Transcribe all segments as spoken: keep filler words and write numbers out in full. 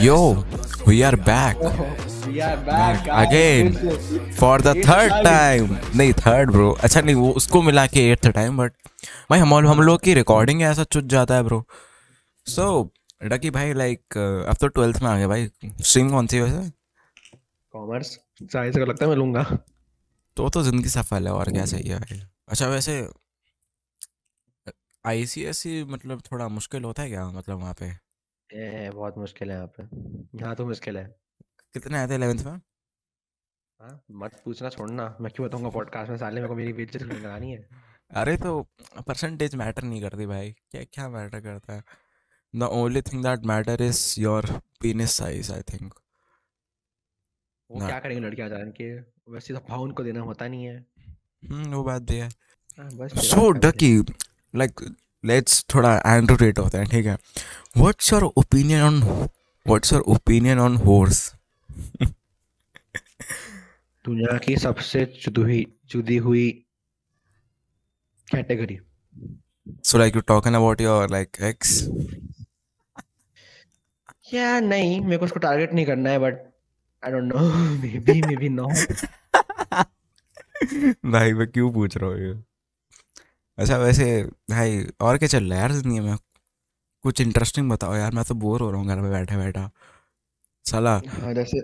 Yo, we are back. We are back again for the third time. नहीं third bro. अच्छा नहीं वो उसको मिला के eighth time but भाई हम हम लोग की recording ऐसा चुट जाता है bro. So डकी भाई like अब तो twelfth में आ गया भाई. Stream कौन सी वैसे? Commerce. साइंस का लगता है मैं लूँगा. तो तो जिंदगी सफल है और क्या चाहिए भाई. अच्छा वैसे आईसीएसई मतलब थोड़ा मुश्किल होता है क्या मतलब वहाँ पे? ए, बहुत मुश्किल है यहाँ पे. यहाँ तो मुश्किल है. कितने आए थे eleventh में? हाँ मत पूछना छोड़ना. मैं क्यों बताऊँगा पॉडकास्ट में साले. मेरे को मेरी बेइज्जती करानी है. अरे तो परसेंटेज मैटर नहीं करती भाई. क्या क्या मैटर करता है. The only thing that matter is your penis size I think. वो क्या करेंगे लड़कियाँ जान के. वैसे तो भाव उनको देना होता नहीं है. हम्म वो बात भी है. So डकी like let's थोड़ा एंड्रू टेट होता है ठीक है. What's your opinion on What's your opinion on horse? दुनिया की सबसे जुदी जुदी हुई category. So like you talking about your like ex? Yeah नहीं मेरे को उसको टारगेट नहीं करना है but I don't know maybe maybe no. भाई मैं क्यों पूछ रहा हूँ ये. अच्छा वैसे भाई और क्या चल रहा है यार जिंदगी में. कुछ इंटरेस्टिंग बताओ यार. मैं तो बोर हो रहा हूँ घर में बैठे बैठा साला. जैसे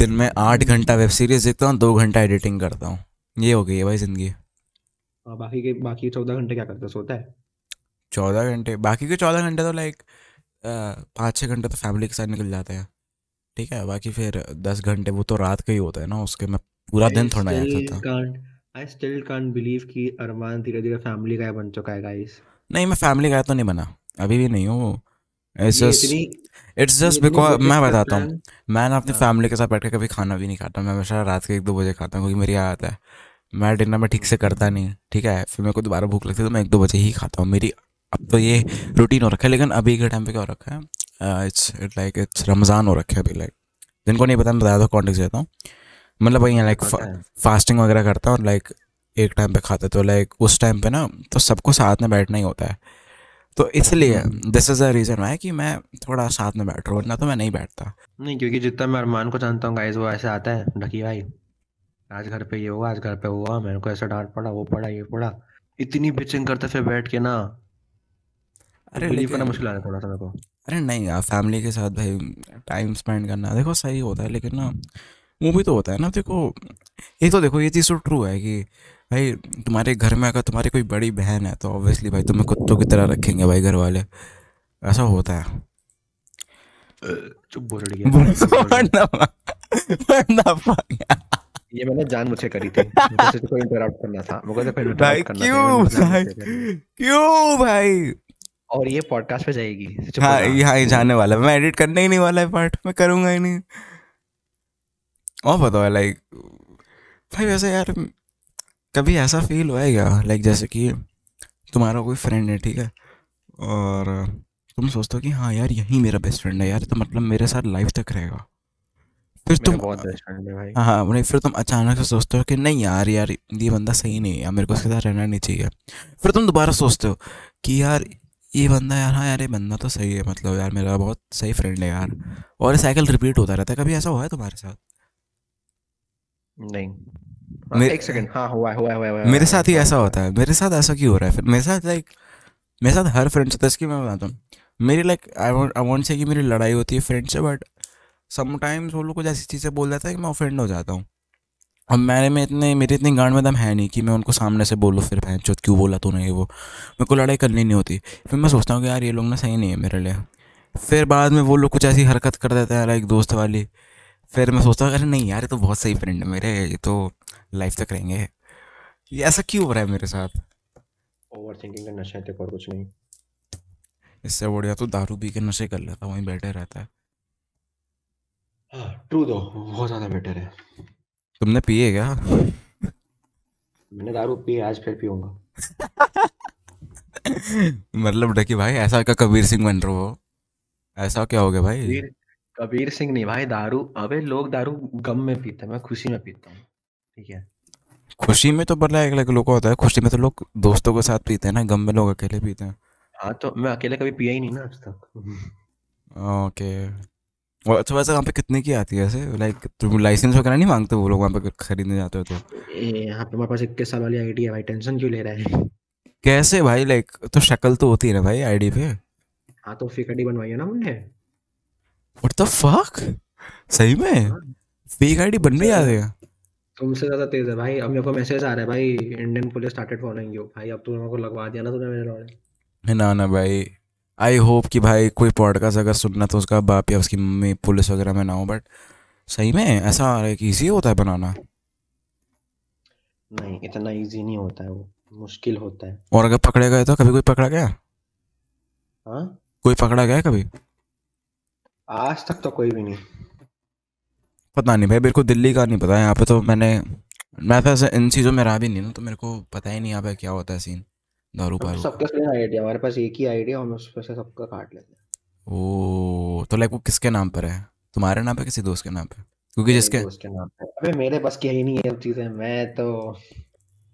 दिन में आठ घंटा वेब सीरीज देखता हूँ दो घंटा एडिटिंग करता हूँ. ये हो गई है भाई जिंदगी. बाकी के बाकी चौदह घंटे क्या करता है. सोता है चौदह घंटे. बाकी के चौदह घंटे तो लाइक पाँच छः घंटे तो फैमिली के साथ निकल जाते हैं ठीक है. बाकी फिर दस घंटे वो तो रात का ही होता है ना. उसके मैं पूरा दिन थोड़ा जाता. I still can't believe कि अरमान धीरे-धीरे फैमिली गाय बन चुका है guys. नहीं मैं फैमिली गाय तो नहीं बना. अभी भी नहीं हूँ. It's just It's just because मैं बताता हूँ. मैं ना अपनी फैमिली के साथ बैठ के कभी खाना भी नहीं खाता. मैं हमेशा रात के एक दो बजे खाता हूँ क्योंकि मेरी आदत है. मैं डिनर में ठीक से करता नहीं ठीक है. फिर मेरे को दोबारा भूख लगती है तो मैं एक दो बजे ही खाता हूँ. मेरी अब तो ये रूटीन हो रखा है. लेकिन अभी के टाइम पे क्या हो रखा है. इट्स लाइक इट्स रमज़ान हो रखा है अभी. लाइक जिनको नहीं पता मैं बताया था कॉन्टेक्स्ट देता हूँ. मतलब वही लाइक फास्टिंग वगैरह करता और लाइक एक टाइम पे खाता. तो लाइक उस टाइम पे ना तो सबको साथ में बैठना ही होता है. तो इसलिए दिस इज़ अ रीज़न है कि मैं थोड़ा साथ में बैठ रहा हूँ. ना तो मैं नहीं बैठता. नहीं क्योंकि जितना मैं अरमान को जानता हूँ गाइस वो ऐसे आता है. डकी भाई आज घर पे ये हुआ आज घर पे हुआ मेरे को ऐसा डांट पड़ा वो पड़ा ये पड़ा. इतनी पिचिंग करते फिर बैठ के ना. अरे लेकिन मुश्किल आ रहा थोड़ा सा मेरे को. अरे नहीं यार फैमिली के साथ भाई टाइम स्पेंड करना देखो सही होता है. लेकिन ना वो भी तो होता है ना. देखो एक तो देखो ये चीज़ तो ट्रू है कि भाई तुम्हारे घर में अगर तुम्हारी कोई बड़ी बहन है तो ऑब्वियसली भाई तुम्हें कुत्तों की तरह रखेंगे भाई घर वाले. ऐसा होता है. चुप ये मैंने जानबूझ के करी थी. मुझे तो इंटरप्ट करना था. मुझे तो इंटरप्ट करना था. क्यों भाई क्यों भाई. और ये पॉडकास्ट पे जाएगी. हाँ यहाँ जाने वाला. मैं एडिट करने ही नहीं वाला है. पार्ट में करूँगा ही नहीं. और बताओ लाइक भाई वैसे यार कभी ऐसा फील हुआ है क्या लाइक जैसे कि तुम्हारा कोई फ्रेंड है ठीक है और तुम सोचते हो कि हाँ यार यही मेरा बेस्ट फ्रेंड है यार. तो मतलब मेरे साथ लाइफ तक रहेगा. फिर तुम बहुत बेस्ट फ्रेंड है भाई. हाँ नहीं फिर तुम अचानक से सोचते हो कि नहीं यार यार ये बंदा सही नहीं है. मेरे को उसके साथ रहना नहीं चाहिए. फिर तुम दोबारा सोचते हो कि यार ये बंदा यार हाँ यार ये बंदा तो सही है. मतलब यार मेरा बहुत सही फ्रेंड है यार. और साइकिल रिपीट होता रहता है. कभी ऐसा हुआ है तुम्हारे साथ. नहीं एक सेकंड. हाँ हुआ हुआ हुआ मेरे साथ ही ऐसा होता है. मेरे साथ ऐसा क्यों हो रहा है. फिर मेरे साथ लाइक मेरे साथ हर फ्रेंड से इसकी मैं बताता हूँ. मेरी like I I want say कि मेरी लड़ाई होती है फ्रेंड से बट समटाइम्स वो लोग कुछ ऐसी चीज़ें बोल देता है कि मैं ऑफेंड हो जाता हूँ. अब मैंने में इतने मेरे इतनी गांड में दम है नहीं कि मैं उनको सामने से बोलूँ फिर बहन चोत क्यों बोला तूने ये वो. मेरे को लड़ाई करनी नहीं होती. फिर मैं सोचता हूँ कि यार ये लोग ना सही नहीं है मेरे लिए. फिर बाद में वो लोग कुछ ऐसी हरकत कर देते हैं लाइक दोस्त वाली. फिर मैं सोचता हूँ अरे नहीं यार ये तो बहुत सही फ्रेंड है मेरे. ये तो लाइफ तक रहेंगे. ये ऐसा क्यों हो रहा है मेरे साथ. ओवरथिंकिंग का नशा है तो और कुछ नहीं. इससे बढ़िया तो दारू पी के नशे कर लेता. वहीं बैठे रहता है. हाँ ट्रू दो बहुत ज़्यादा बेटर है. तुमने पिए क्या. मैंने दारू पी आज फिर पीऊँगा. मतलब डकी भाई ऐसा क्या कबीर सिंह बन रहे हो. ऐसा क्या हो गया भाई. कबीर सिंह नहीं भाई दारू. अबे लोग दारू गम में पीते हैं. मैं खुशी में पीता हूँ ठीक है. खुशी में तो बड़ा एक लोग होता है. खुशी में तो लोग दोस्तों के साथ पीते हैं ना. गम में लोग अकेले पीते हैं. हाँ तो मैं अकेले कभी पिया ही नहीं ना आज तक. ओके। और अच्छा वैसे वहाँ पे कितने की आती है ऐसे, लाइक तुम लाइसेंस वगैरह नहीं मांगते वो लोग वहाँ पे खरीदने जाते हो तो? ये यहाँ पे हमारे पास इक्कीस साल वाली आईडी है भाई, टेंशन क्यों ले रहा है? कैसे भाई, लाइक तो शक्ल तो होती है ना भाई आईडी पे। हाँ तो फेक आईडी बनवाई है ना हमने। व्हाट द फक, सही में फेक आईडी बन भी आ गया? तुमसे ज्यादा तेज है भाई। अब मेरे को मैसेज आ रहा है भाई, Indian police started following you भाई। अब तुम हमको लगवा दिया ना तूने मेरे लौड़े। ना ना भाई, आई होप कि भाई कोई पॉडकास्ट अगर सुनना तो उसका बाप या उसकी मम्मी पुलिस वगैरह में ना हो, बट सही में ऐसा एक ईजी होता है बनाना? नहीं, इतना ईजी नहीं होता है, वो मुश्किल होता है। और अगर पकड़े गए तो? कभी कोई पकड़ा गया? हाँ कोई पकड़ा गया कभी? आज तक तो कोई भी नहीं। पता नहीं भाई, मेरे को दिल्ली का नहीं पता। यहाँ पे तो मैंने मैं तो इन चीज़ों में रहा भी नहीं ना, तो मेरे को पता ही नहीं यहाँ पे क्या होता है सीन दारू पारू। सबका सेम आइडिया, हमारे पास एक ही आइडिया, हम उस पर से सबका काट लेते हैं। ओ तो लाइक वो किसके नाम पर है, तुम्हारे नाम पे किसी दोस्त के नाम पे? क्योंकि जिसके दोस्त के नाम पे। अबे मेरे पास क्या ही नहीं है अब चीज़ें, मैं तो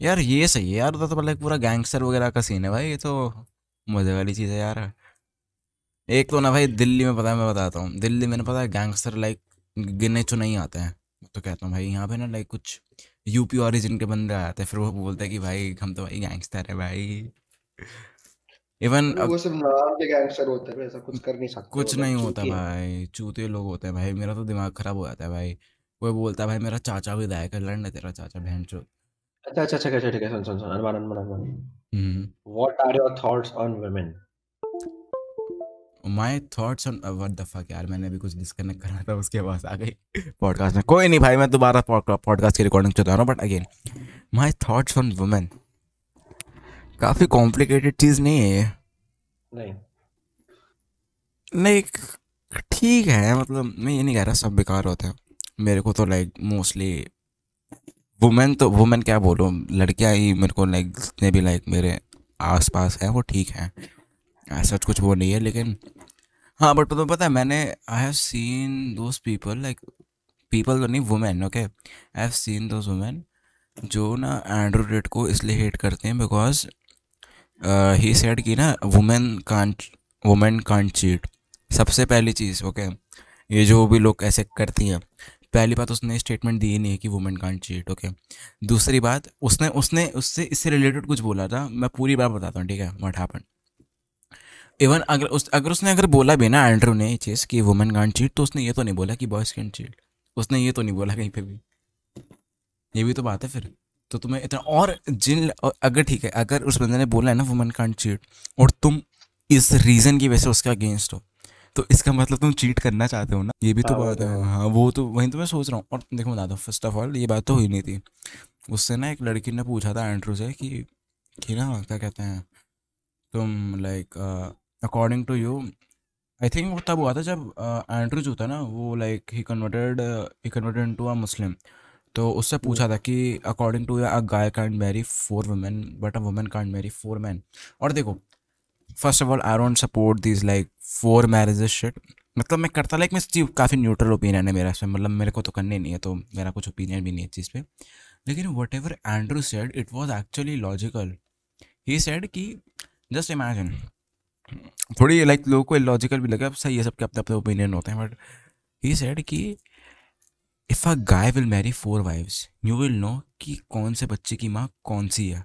यार ये सही है यार, तो लाइक पूरा गैंगस्टर वगैरह का सीन है भाई, ये तो मजे वाली चीज़ है यार। एक तो ना भाई दिल्ली में पता है, मैं बताता हूँ दिल्ली में ना पता है गैंगस्टर लाइक गिने चुने ही आते हैं, तो कहता हूँ भाई यहाँ पे ना लाइक कुछ यूपी ओरिजिन के बंदे आते हैं, फिर वो बोलते हैं कि भाई हम तो भाई गैंगस्टर है भाई। इवन वो सब नाम के गैंगस्टर होते हैं, ऐसा कुछ कर नहीं सकते, कुछ नहीं होता भाई, चूते लोग होते हैं भाई। मेरा तो दिमाग खराब हो जाता है भाई, कोई बोलता है भाई मेरा चाचा भी दायक है, लड़ना तेरा चाचा बहनचोद। अच्छा अच्छा अच्छा अच्छा ठीक है, सुन सुन सुन अनमान अनमान अनमान what are your thoughts on women? My thoughts on what the fuck यार, मैंने अभी कुछ डिस्कनेक्ट करा था, उसकी आवाज़ आ गई पॉडकास्ट में। कोई नहीं भाई, मैं दोबारा पॉडकास्ट की रिकॉर्डिंग चला रहा हूँ, but again my thoughts on women काफ़ी कॉम्प्लिकेटेड चीज़ नहीं है। नहीं लाइक ठीक है, मतलब मैं ये नहीं कह रहा सब बेकार होते हैं। मेरे को तो लाइक मोस्टली वुमेन तो वुमेन क्या बोलूँ, लड़कियाँ ही मेरे को लाइक जितने भी लाइक मेरे आस पास हैं वो ठीक हैं, ऐसा कुछ वो नहीं है। लेकिन हाँ बट तुम्हें पता है मैंने I have seen those people like people तो नहीं women, okay I have seen those women जो ना एंड्रू टेट को इसलिए हेट करते हैं बिकॉज ही सेड कि ना women can't women can't cheat. सबसे पहली चीज़ ओके okay? ये जो भी लोग ऐसे करती हैं, पहली बात उसने स्टेटमेंट दी नहीं है कि वुमेन कांट चीट ओके। दूसरी बात उसने उसने उससे इससे रिलेटेड कुछ बोला था, मैं पूरी बात बताता हूँ ठीक है व्हाट हैपेंड। इवन अगर उस अगर उसने अगर बोला भी ना एंड्रू ने ये चीज़ कि वुमेन कांट चीट, तो उसने ये तो नहीं बोला कि बॉयज कैन चीट, उसने ये तो नहीं बोला कहीं पे भी, ये भी तो बात है। फिर तो तुम्हें इतना और जिन अगर ठीक है अगर उस बंदे ने बोला है ना वुमेन कांट चीट और तुम इस रीज़न की वजह से उसके अगेंस्ट हो, तो इसका मतलब तुम चीट करना चाहते हो ना, ये भी तो बात है। हाँ वो तो वहीं तो मैं सोच रहा हूँ। और देखो बताता हूँ, फर्स्ट ऑफ ऑल ये बात तो हुई नहीं थी, उससे ना एक लड़की ने पूछा था एंड्रू से कि कि ना क्या कहते हैं तुम like according to you, I think वो तब हुआ था जब एंड्रू uh, जो था ना वो like he converted he converted to a Muslim, तो उससे पूछा था कि according to a guy can't marry four women but a women can't marry four man. और देखो first of all I don't support this like four marriages shit, मतलब मैं करता लाइक मैं इस चीज़ काफ़ी न्यूट्रल ओपिनियन है मेरा इसमें, मतलब मेरे को तो करने नहीं है तो मेरा कुछ ओपिनियन भी नहीं है इस चीज़ पर। लेकिन whatever Andrew said it was actually logical, he said कि जस्ट इमेजिन, थोड़ी लाइक लोगों को लॉजिकल भी लगा, सही है सबके अपने अपने ओपिनियन होते हैं, बट ही सेड कि if a guy will marry four wives you will know कि कौन से बच्चे की माँ कौन सी है,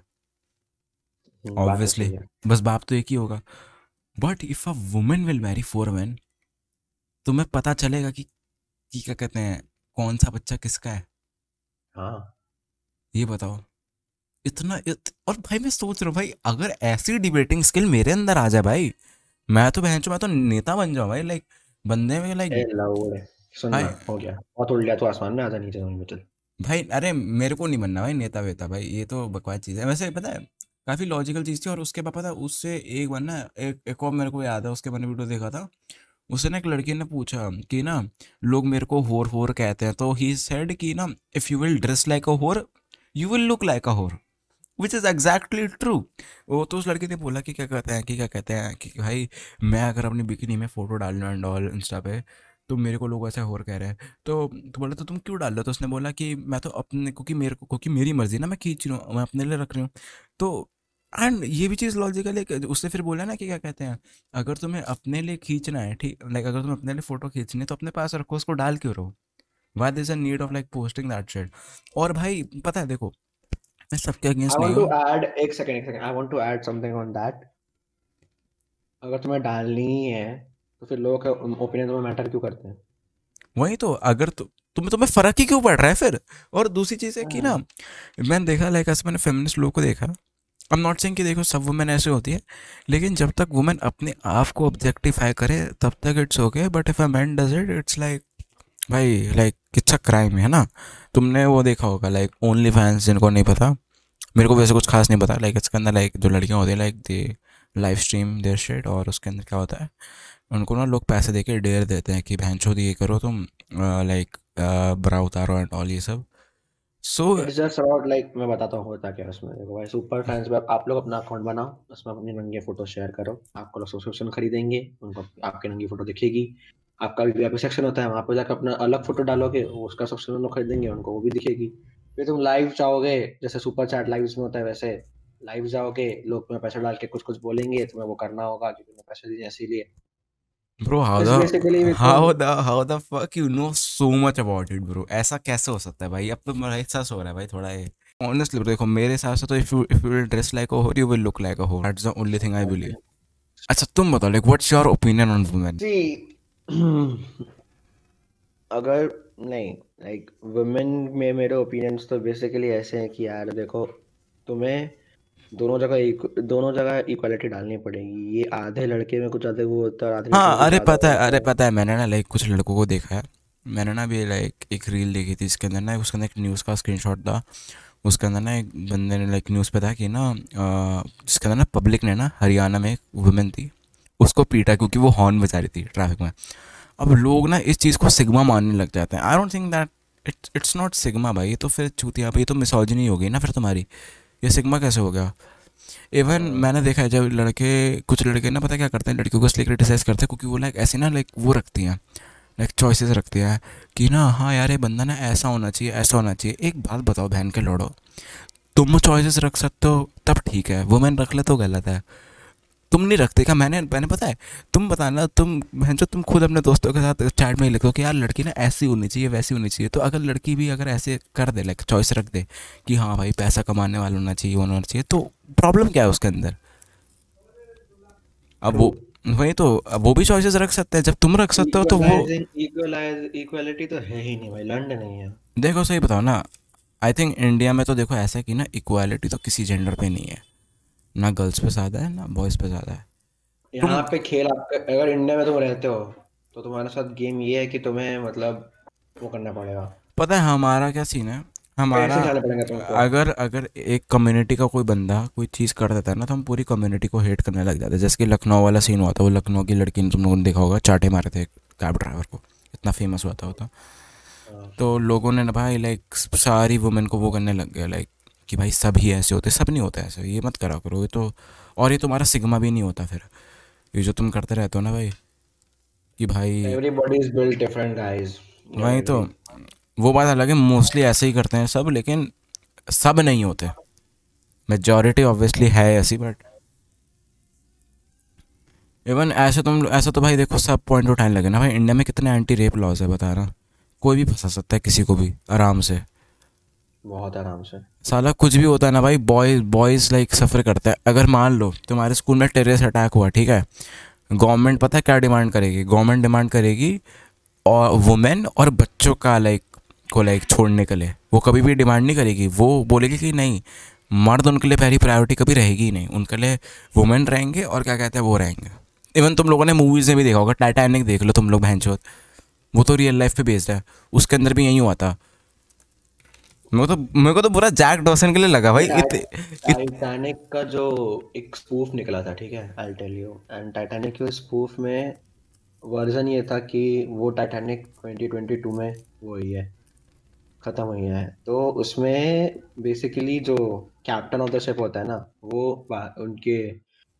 ऑब्वियसली बस बाप तो एक ही होगा। But if a women will marry four man तुम्हें पता चलेगा कि कि क्या कहते हैं कौन सा बच्चा किसका है। हाँ ये बताओ इतना इत... और भाई मैं सोच रहा हूँ भाई अगर ऐसी डिबेटिंग स्किल मेरे अंदर आ जाए भाई, मैं तो बहन चो मैं तो नेता बन जाऊँ भाई, लाइक बंदे में लाइक हो गया बहुत उड़ गया तो आसमान में आ जा नीचे में चल भाई। अरे मेरे को नहीं बनना भाई नेता वेता भाई, ये तो बकवास चीज़ है। वैसे पता है काफ़ी लॉजिकल चीज़ थी। और उसके बाद पता उससे एक बार ना एक एक और मेरे को याद है, उसके मैंने वीडियो देखा था, उससे ना एक लड़की ने पूछा कि ना लोग मेरे को होर होर कहते हैं, तो ही सेड कि ना if you will dress like a whore you will look like a whore which is exactly true. वो तो उस लड़की ने बोला कि क्या कहते हैं कि क्या कहते हैं कि भाई मैं अगर अपनी बिकिनी में फ़ोटो डाल लूँ एंड ऑल इंस्टा पे तो मेरे को लोग ऐसे होर कह रहे हैं, तो तो बोला तो तुम क्यों डाल रहे हो, तो उसने बोला कि मैं तो अपने क्योंकि मेरे को क्योंकि मेरी मर्ज़ी ना मैं खींच रहा हूँ, मैं अपने लिए रख रही हूँ। तो एंड ये भी चीज़ लॉजिकल है कि उससे फिर बोला ना कि क्या कहते हैं, अगर तुम्हें अपने लिए खींचना है, ठीक, लाइक अगर तुम्हें अपने लिए फ़ोटो खींचनी है तो अपने पास रखो, उसको डाल क्यों रहो, what is a need of like posting that shit. और भाई पता है देखो मैं सबके अगेंस्ट नहीं हूं। आई वांट टू ऐड एक सेकंड एक second I want to add something on that. अगर तुम्हें डालनी ही है तो फिर लोगों का ओपिनियन तुम्हें मैटर क्यों करते हैं? वही तो, अगर तो तुम्हें तुम्हें फ़र्क ही क्यों पड़ रहा है फिर। और दूसरी चीज़ है कि ना मैंने देखा लाइक ऐसे मैंने फेमिनिस्ट लोगों को देखा, आई एम नॉट सेइंग कि देखो सब वुमेन ऐसे होती है, लेकिन जब तक वुमेन अपने आप को ऑब्जेक्टिफाई करे तब तक it's okay, but if a man does it it's like भाई लाइक कितना क्राइम है ना। तुमने वो देखा होगा लाइक ओनली फैंस, जिनको नहीं पता, मेरे को वैसे कुछ खास नहीं पता, लाइक इसके अंदर लाइक जो लड़कियाँ होती हैं like they live stream their shit, और उसके अंदर क्या होता है उनको ना लोग पैसे देके डेयर देते हैं कि बहनचोदी ये करो तुम, लाइक बरा उतारो एंड ऑल ये सब। सो so, like, मैं बताता हूँ होता क्या उसमें। देखो भाई सुपर फैंस में आप लोग अपना अकाउंट बनाओ, उसमें अपनी नंगी फोटो शेयर करो, आपको लोग सब्सक्रिप्शन खरीदेंगे, उनको आपकी नंगी फोटो दिखेगी। आपका वीआईपी सेक्शन होता है, वहाँ पर जाकर अपना अलग फोटो डालोगे, उसका सब्सक्रिप्शन लोग खरीदेंगे, उनको वो भी दिखेगी। फिर तुम लाइव जाओगे, जैसे सुपर चैट लाइव में होता है वैसे लाइव जाओगे, लोग तुम्हें पैसा डाल के कुछ कुछ बोलेंगे, तुम्हें वो करना होगा क्योंकि तुमने पैसे दिए इसीलिए। Bro, how the how the how the fuck you know so much about it, bro? ऐसा कैसे हो सकता है भाई? अब तो मेरा एहसास हो रहा है भाई थोड़ा ये। Honestly, bro, देखो मेरे हिसाब से तो if you if you will dress like a whore, you will look like a whore. That's the only thing I believe. अच्छा तुम बताओ, like what's your opinion on women? See, अगर नहीं like women में मेरे opinions तो basically ऐसे हैं कि यार देखो तुम्हें दोनों जगह दोनों जगह इक्वालिटी डालनी पड़ेगी। ये आधे लड़के में कुछ आधे वो होता है, आधे हाँ अरे पता है अरे पता है मैंने ना लाइक कुछ लड़कों को देखा है, मैंने ना भी लाइक एक रील देखी थी, इसके अंदर ना उसके अंदर एक न्यूज़ का स्क्रीनशॉट था, उसके अंदर ना एक बंदे ने लाइक न्यूज़ पे था कि ना जिसके अंदर ना पब्लिक ने ना हरियाणा में एक वुमेन थी उसको पीटा क्योंकि वो हॉर्न बजा रही थी ट्रैफिक में। अब लोग ना इस चीज़ को सिग्मा मानने लग जाते हैं। I don't think that it's it's not sigma भाई, तो फिर चूतिया भाई तो मिसोजिनी हो गई ना फिर तुम्हारी, ये सिग्मा कैसे हो गया? इवन मैंने देखा है जब लड़के कुछ लड़के ना पता क्या करते हैं, लड़कियों को इसलिए क्रिटिसाइज़ करते हैं क्योंकि वो लाइक ऐसे ना लाइक वो रखती हैं लाइक चॉइसेस रखती हैं कि ना हाँ यार ये बंदा ना ऐसा होना चाहिए ऐसा होना चाहिए। एक बात बताओ बहन के लोड़ो, तुम चॉइसेस रख सकते हो तब ठीक है, वुमेन रख ले तो गलत है। तुम नहीं रखते क्या? मैंने मैंने पता है तुम बताना तुम बहन जो तुम खुद अपने दोस्तों के साथ चैट में ही लिखो कि यार लड़की ना ऐसी होनी चाहिए वैसी होनी चाहिए, तो अगर लड़की भी अगर ऐसे कर दे लाइक चॉइस रख दे कि हाँ भाई पैसा कमाने वाला होना चाहिए होना चाहिए, तो प्रॉब्लम क्या है उसके अंदर? अब वो वही तो, अब वो भी चॉइसेस रख सकते हैं जब तुम रख सकते हो तो वो इक्वलिटी तो है ही नहीं भाई, लंड नहीं है। देखो सही बताओ ना, आई थिंक इंडिया में तो देखो ऐसा है कि ना इक्वालिटी तो किसी जेंडर पे नहीं है, ना गर्ल्स पे ज्यादा है ना बॉयज पे ज्यादा है। यहाँ पे खेल आपका, अगर इंडिया में तुम रहते हो तो तुम्हारे साथ गेम ये है कि तुम्हें मतलब वो करना पड़ेगा। पता है हमारा क्या सीन है, हमारा अगर अगर एक कम्युनिटी का कोई बंदा कोई चीज़ कर देता है ना तो हम पूरी कम्युनिटी को हेट करने लग जाते हैं। जैसे कि लखनऊ वाला सीन हुआ था, वो लखनऊ की लड़की ने तुम लोगों ने देखा होगा चाटे मारे थे कैब ड्राइवर को, इतना फेमस हुआ था होता, तो लोगों ने ना भाई लाइक सारी वुमेन को वो करने लग गया लाइक कि भाई सब ही ऐसे होते, सब नहीं होता ऐसे, ये मत करा करो ये तो, और ये तुम्हारा सिग्मा भी नहीं होता फिर ये जो तुम करते रहते हो ना भाई कि भाई everybody is built different guys. वही तो, वो बात अलग है मोस्टली ऐसे ही करते हैं सब, लेकिन सब नहीं होते, मेजॉरिटी ऑब्वियसली है ऐसी, बट इवन ऐसे तुम ऐसा तो भाई देखो सब पॉइंट उठाने लगे ना भाई। इंडिया में कितने एंटी रेप लॉज है बता रहा, कोई भी फंसा सकता है किसी को भी आराम से, बहुत आराम से साला कुछ भी होता है ना भाई। बॉयज बॉयज लाइक सफ़र करता है, अगर मान लो तुम्हारे स्कूल में टेररिस्ट अटैक हुआ, ठीक है, गवर्नमेंट पता है क्या डिमांड करेगी, गवर्नमेंट डिमांड करेगी और वुमेन और बच्चों का लाइक को लाइक छोड़ने के लिए, वो कभी भी डिमांड नहीं करेगी, वो बोलेगी कि नहीं मर्द उनके लिए पहली प्रायोरिटी कभी रहेगी ही नहीं, उनके लिए वुमेन रहेंगे और क्या कहते हैं वो रहेंगे। इवन तुम लोगों ने मूवीज़ में भी देखा होगा, टाइटैनिक देख लो तुम लोग बहनचोद, वो तो रियल लाइफ पे बेस्ड है, उसके अंदर भी यही हुआ था। मेरे को तो मेरे को तो बुरा जैक डॉसन के लिए लगा भाई, टाइटैनिक का जो एक स्पूफ निकला था, ठीक है, I tell you, and Titanic के स्पूफ में वर्जन ये था कि वो टाइटैनिक ट्वेंटी ट्वेंटी टू में वो ही है ख़त्म हुई है, तो उसमें बेसिकली जो कैप्टन ऑफ द शिप होता है ना वो उनके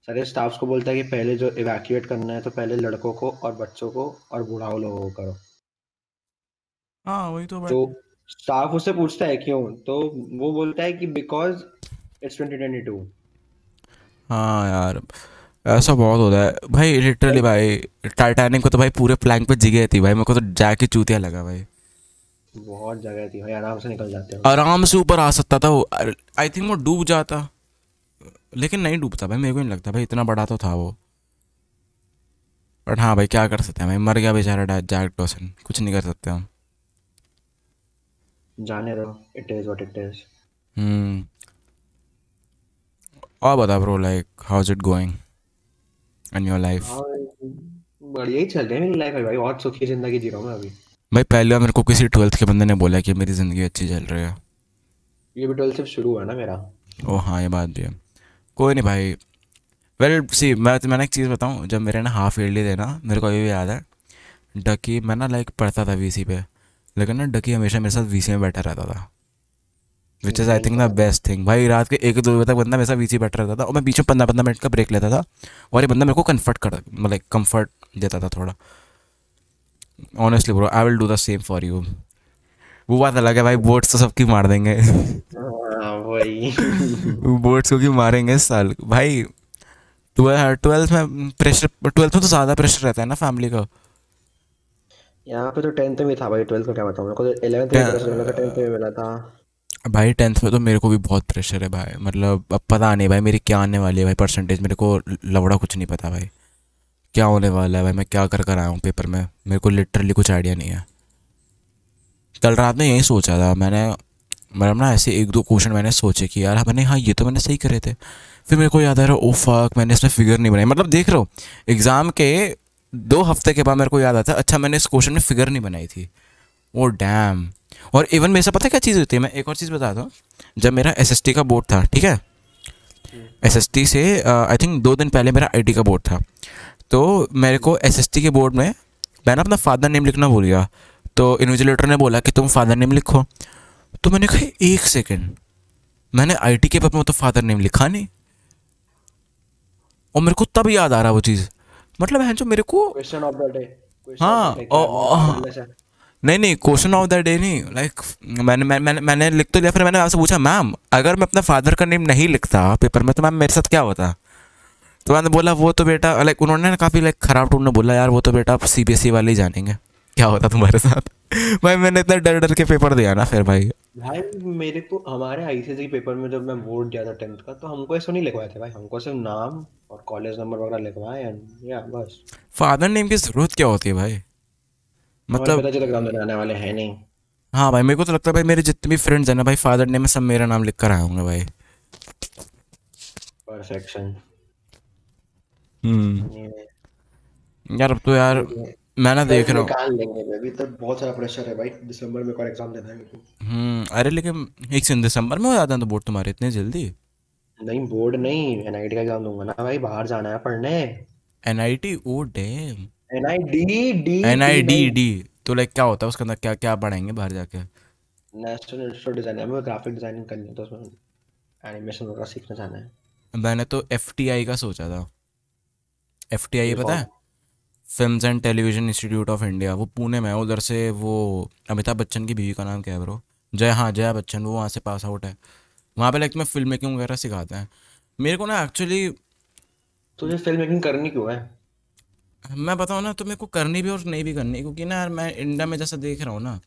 सारे स्टाफ्स को बोलता है कि पहले जो इवैक्यूएट करना है तो पहले लड़कों को और बच्चों को और बूढ़ाओं लोगों को करो। हाँ वही तो, तो स्टाफ उससे पूछता है क्यों, तो वो बोलता है कि because it's twenty twenty two. हाँ यार ऐसा बहुत होता है भाई, लिटरली भाई टाइटैनिक को तो भाई पूरे प्लैंक पे जिगे थी भाई, मेरे को तो जाके चूतिया लगा भाई, बहुत जगह थी भाई, आराम से निकल जाते हो, आराम से ऊपर आ सकता था वो, आई थिंक वो डूब जाता लेकिन नहीं डूबता भाई, मेरे को नहीं लगता भाई, इतना बड़ा तो था वो। बट हाँ भाई क्या कर सकते हैं भाई, मर गया बेचारा जैक डॉसन, कुछ नहीं कर सकते हम, जाने दो, it is what it is. Hmm और बता bro, like how is it going in your life? बढ़िया ही चल रहा है मेरी लाइफ भाई, और सुखी जिंदगी जी रहा हूं मैं अभी भाई। पहले मेरे को किसी ट्वेल्थ के बंदे ने बोला कि मेरी जिंदगी अच्छी चल रही है, ये भी ट्वेल्थ से शुरू हुआ ना मेरा। ओ हाँ ये बात भी है, कोई नहीं भाई। वेल सी मैं मैंने एक चीज़ बताऊँ, जब मेरे ना हाफ ईयरली थे ना, मेरे को अभी भी याद है, डकी मैं ना लाइक पढ़ता था वी सी पे, लेकिन ना डकी हमेशा मेरे साथ वी सी में बैठा रहता था, which is I think the best thing भाई। रात के एक दो बजे तक बंदा मेरे साथ वी सी बैठा रहता था, और मैं बीच में पंद्रह पंद्रह मिनट का ब्रेक लेता था, और ये बंदा मेरे को कन्फर्ट कर मतलब कम्फर्ट देता था थोड़ा। Honestly bro, I will do the same for you. वो बात अलग है भाई, बोट्स तो सबकी मार देंगे भाई बोट्स को क्यों मारेंगे साल भाई। ट्वेल्थ में प्रेशर, ट्वेल्थ में तो ज़्यादा प्रेशर रहता है ना फैमिली का, यहाँ पे तो टेंथ में था भाई, ट्वेल्थ का क्या बताऊँ, मेरे को तो इलेवेंथ में प्रेशर मिला था, टेंथ में मिला था भाई। टेंथ में तो मेरे को भी बहुत प्रेशर है भाई, मतलब अब पता नहीं भाई मेरी क्या आने वाली है भाई परसेंटेज, मेरे को लवड़ा कुछ नहीं पता भाई क्या होने वाला है भाई, मैं क्या कर कर आया हूँ पेपर में, मेरे को लिटरली कुछ आइडिया नहीं है। कल रात में यही सोचा था मैंने, मतलब ना ऐसे एक दो क्वेश्चन मैंने सोचे कि यार मैंने हाँ ये तो मैंने सही करे थे, फिर मेरे को याद आ रहा ओ फक मैंने इसमें फिगर नहीं बनाई, मतलब देख रहे हो एग्ज़ाम के दो हफ्ते के बाद मेरे को याद आता है अच्छा मैंने इस क्वेश्चन में फिगर नहीं बनाई थी, ओ डैम। और इवन मेरे से पता है क्या चीज़ होती है, मैं एक और चीज़ बताता हूँ, जब मेरा एस एस टी का बोर्ड था, ठीक है एस एस टी से आई थिंक दो दिन पहले मेरा आई टी का बोर्ड था, तो मेरे को एसएसटी के बोर्ड में मैंने अपना फादर नेम लिखना भूल गया, तो इन्विजिलेटर ने बोला कि तुम फादर नेम लिखो, तो मैंने कहा एक सेकंड मैंने आईटी के पेपर में तो फादर नेम लिखा नहीं, और मेरे को तब याद आ रहा वो चीज़, मतलब है जो मेरे को क्वेश्चन ऑफ द डे, हाँ नहीं नहीं क्वेश्चन ऑफ द डे नहीं, लाइक मैंने मैंने मैंने लिख तो लिया, फिर मैंने आपसे पूछा मैम अगर मैं अपना फादर का नेम नहीं लिखता पेपर में तो मैम मेरे साथ क्या होता, तो मैंने बोला वो तो बेटा लाइक उन्होंने काफ़ी लाइक ख़राब टून ने बोला यार वो तो बेटा आप सी बी एस ई वाले ही जानेंगे क्या होता तुम्हारे साथ भाई मैंने इतना डर डर के पेपर दिया ना फिर भाई। भाई मेरे को हमारे आई सी एस ई पेपर में जब मैं बोर्ड दिया था टेंथ का, तो हमको ऐसा नहीं लिखवाए थे भाई, हमको सिर्फ नाम और कॉलेज नंबर वगैरह लिखवाए एंड या बस। फादर नेम की ज़रूरत क्या होती है भाई, मतलब आने वाले हैं नहीं। हाँ भाई मेरे को तो लगता है भाई मेरे जितने भी फ्रेंड्स हैं ना भाई फादर नेम में सब मेरा नाम लिख कर आए होंगे भाई। परफेक्शन यार, अब तो यार मैं ना देख रहा हूँ अभी तक बहुत सारा प्रेशर है भाई, दिसंबर में एक और एग्जाम देना है मेरे को। हम्म अरे लेकिन एक से दिसंबर में हो जाता है तो बोर्ड तुम्हारे इतने जल्दी? नहीं बोर्ड नहीं, एनआईटी का एग्जाम दूंगा ना भाई, बाहर जाना है पढ़ने। NIT oh damn, NID D NID D तो लाइक क्या होता है उसके अंदर, क्या क्या पढ़ाएंगे बाहर जाके? नेशनल इंस्टीट्यूट डिजाइन है, मैं ग्राफिक डिजाइनिंग करनी है, तो उसमें एनिमेशन वगैरह सीखना जाना है। मैंने तो एफटीआई का सोचा था, एफ टी आई पता है, films and television institute of India, वो पुणे में है, उधर से वो अमिताभ बच्चन की बीवी का नाम क्या है ब्रो, जय हाँ जया बच्चन, वो वहाँ से पास आउट है, वहाँ पे लाइक मैं फिल्म मेकिंग वगैरह सिखाते हैं मेरे को ना। एक्चुअली तुझे फिल्म मेकिंग करनी क्यों है? मैं बताऊँ ना तो मेरे को करनी भी और नहीं भी करनी, क्योंकि ना यार मैं इंडिया में जैसा देख रहा हूँ ना,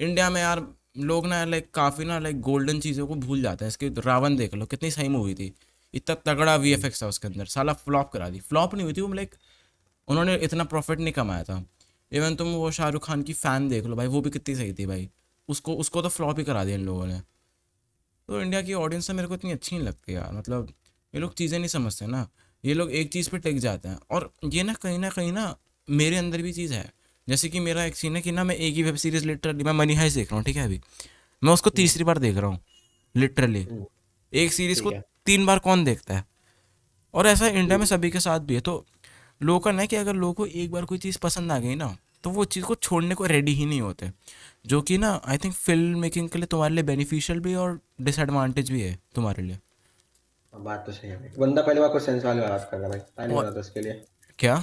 इंडिया में यार लोग ना लाइक काफ़ी ना लाइक गोल्डन चीज़ों को भूल जाते हैं। इसके रावण देख लो, कितनी सही मूवी थी, इतना तगड़ा वीएफएक्स था उसके अंदर, साला फ्लॉप करा दी, फ्लॉप नहीं हुई थी वो, लाइक उन्होंने इतना प्रॉफिट नहीं कमाया था। इवन तुम वो शाहरुख खान की फ़ैन देख लो भाई, वो भी कितनी सही थी भाई, उसको उसको तो फ्लॉप ही करा दिया इन लोगों ने। तो इंडिया की ऑडियंस मेरे को इतनी अच्छी नहीं लगती यार, मतलब ये लोग चीज़ें नहीं समझते ना, ये लोग एक चीज़ पर टिक जाते हैं। और ये ना कहीं ना कहीं ना मेरे अंदर भी चीज़ है, जैसे कि मेरा एक सीन है कि ना मैं एक ही वेब सीरीज़ लिटरली, मैं मनी हाइस्ट देख रहा हूँ, ठीक है अभी मैं उसको तीसरी बार देख रहा हूँ लिटरली, एक सीरीज़ को तीन बार कौन देखता है? और ऐसा इंडिया में सभी के साथ भी है। तो लोगों का ना कि अगर लोगों को एक बार कोई चीज़ पसंद आ गई ना, तो वो चीज़ को छोड़ने को रेडी ही नहीं होते, जो कि ना आई थिंक फिल्म मेकिंग के लिए तुम्हारे लिए बेनिफिशियल भी और डिसएडवांटेज भी है तुम्हारे लिए। बात तो सही है, बंदा पहली बार कुछ सेंस वाली बात कर रहा है भाई, और उसके लिए क्या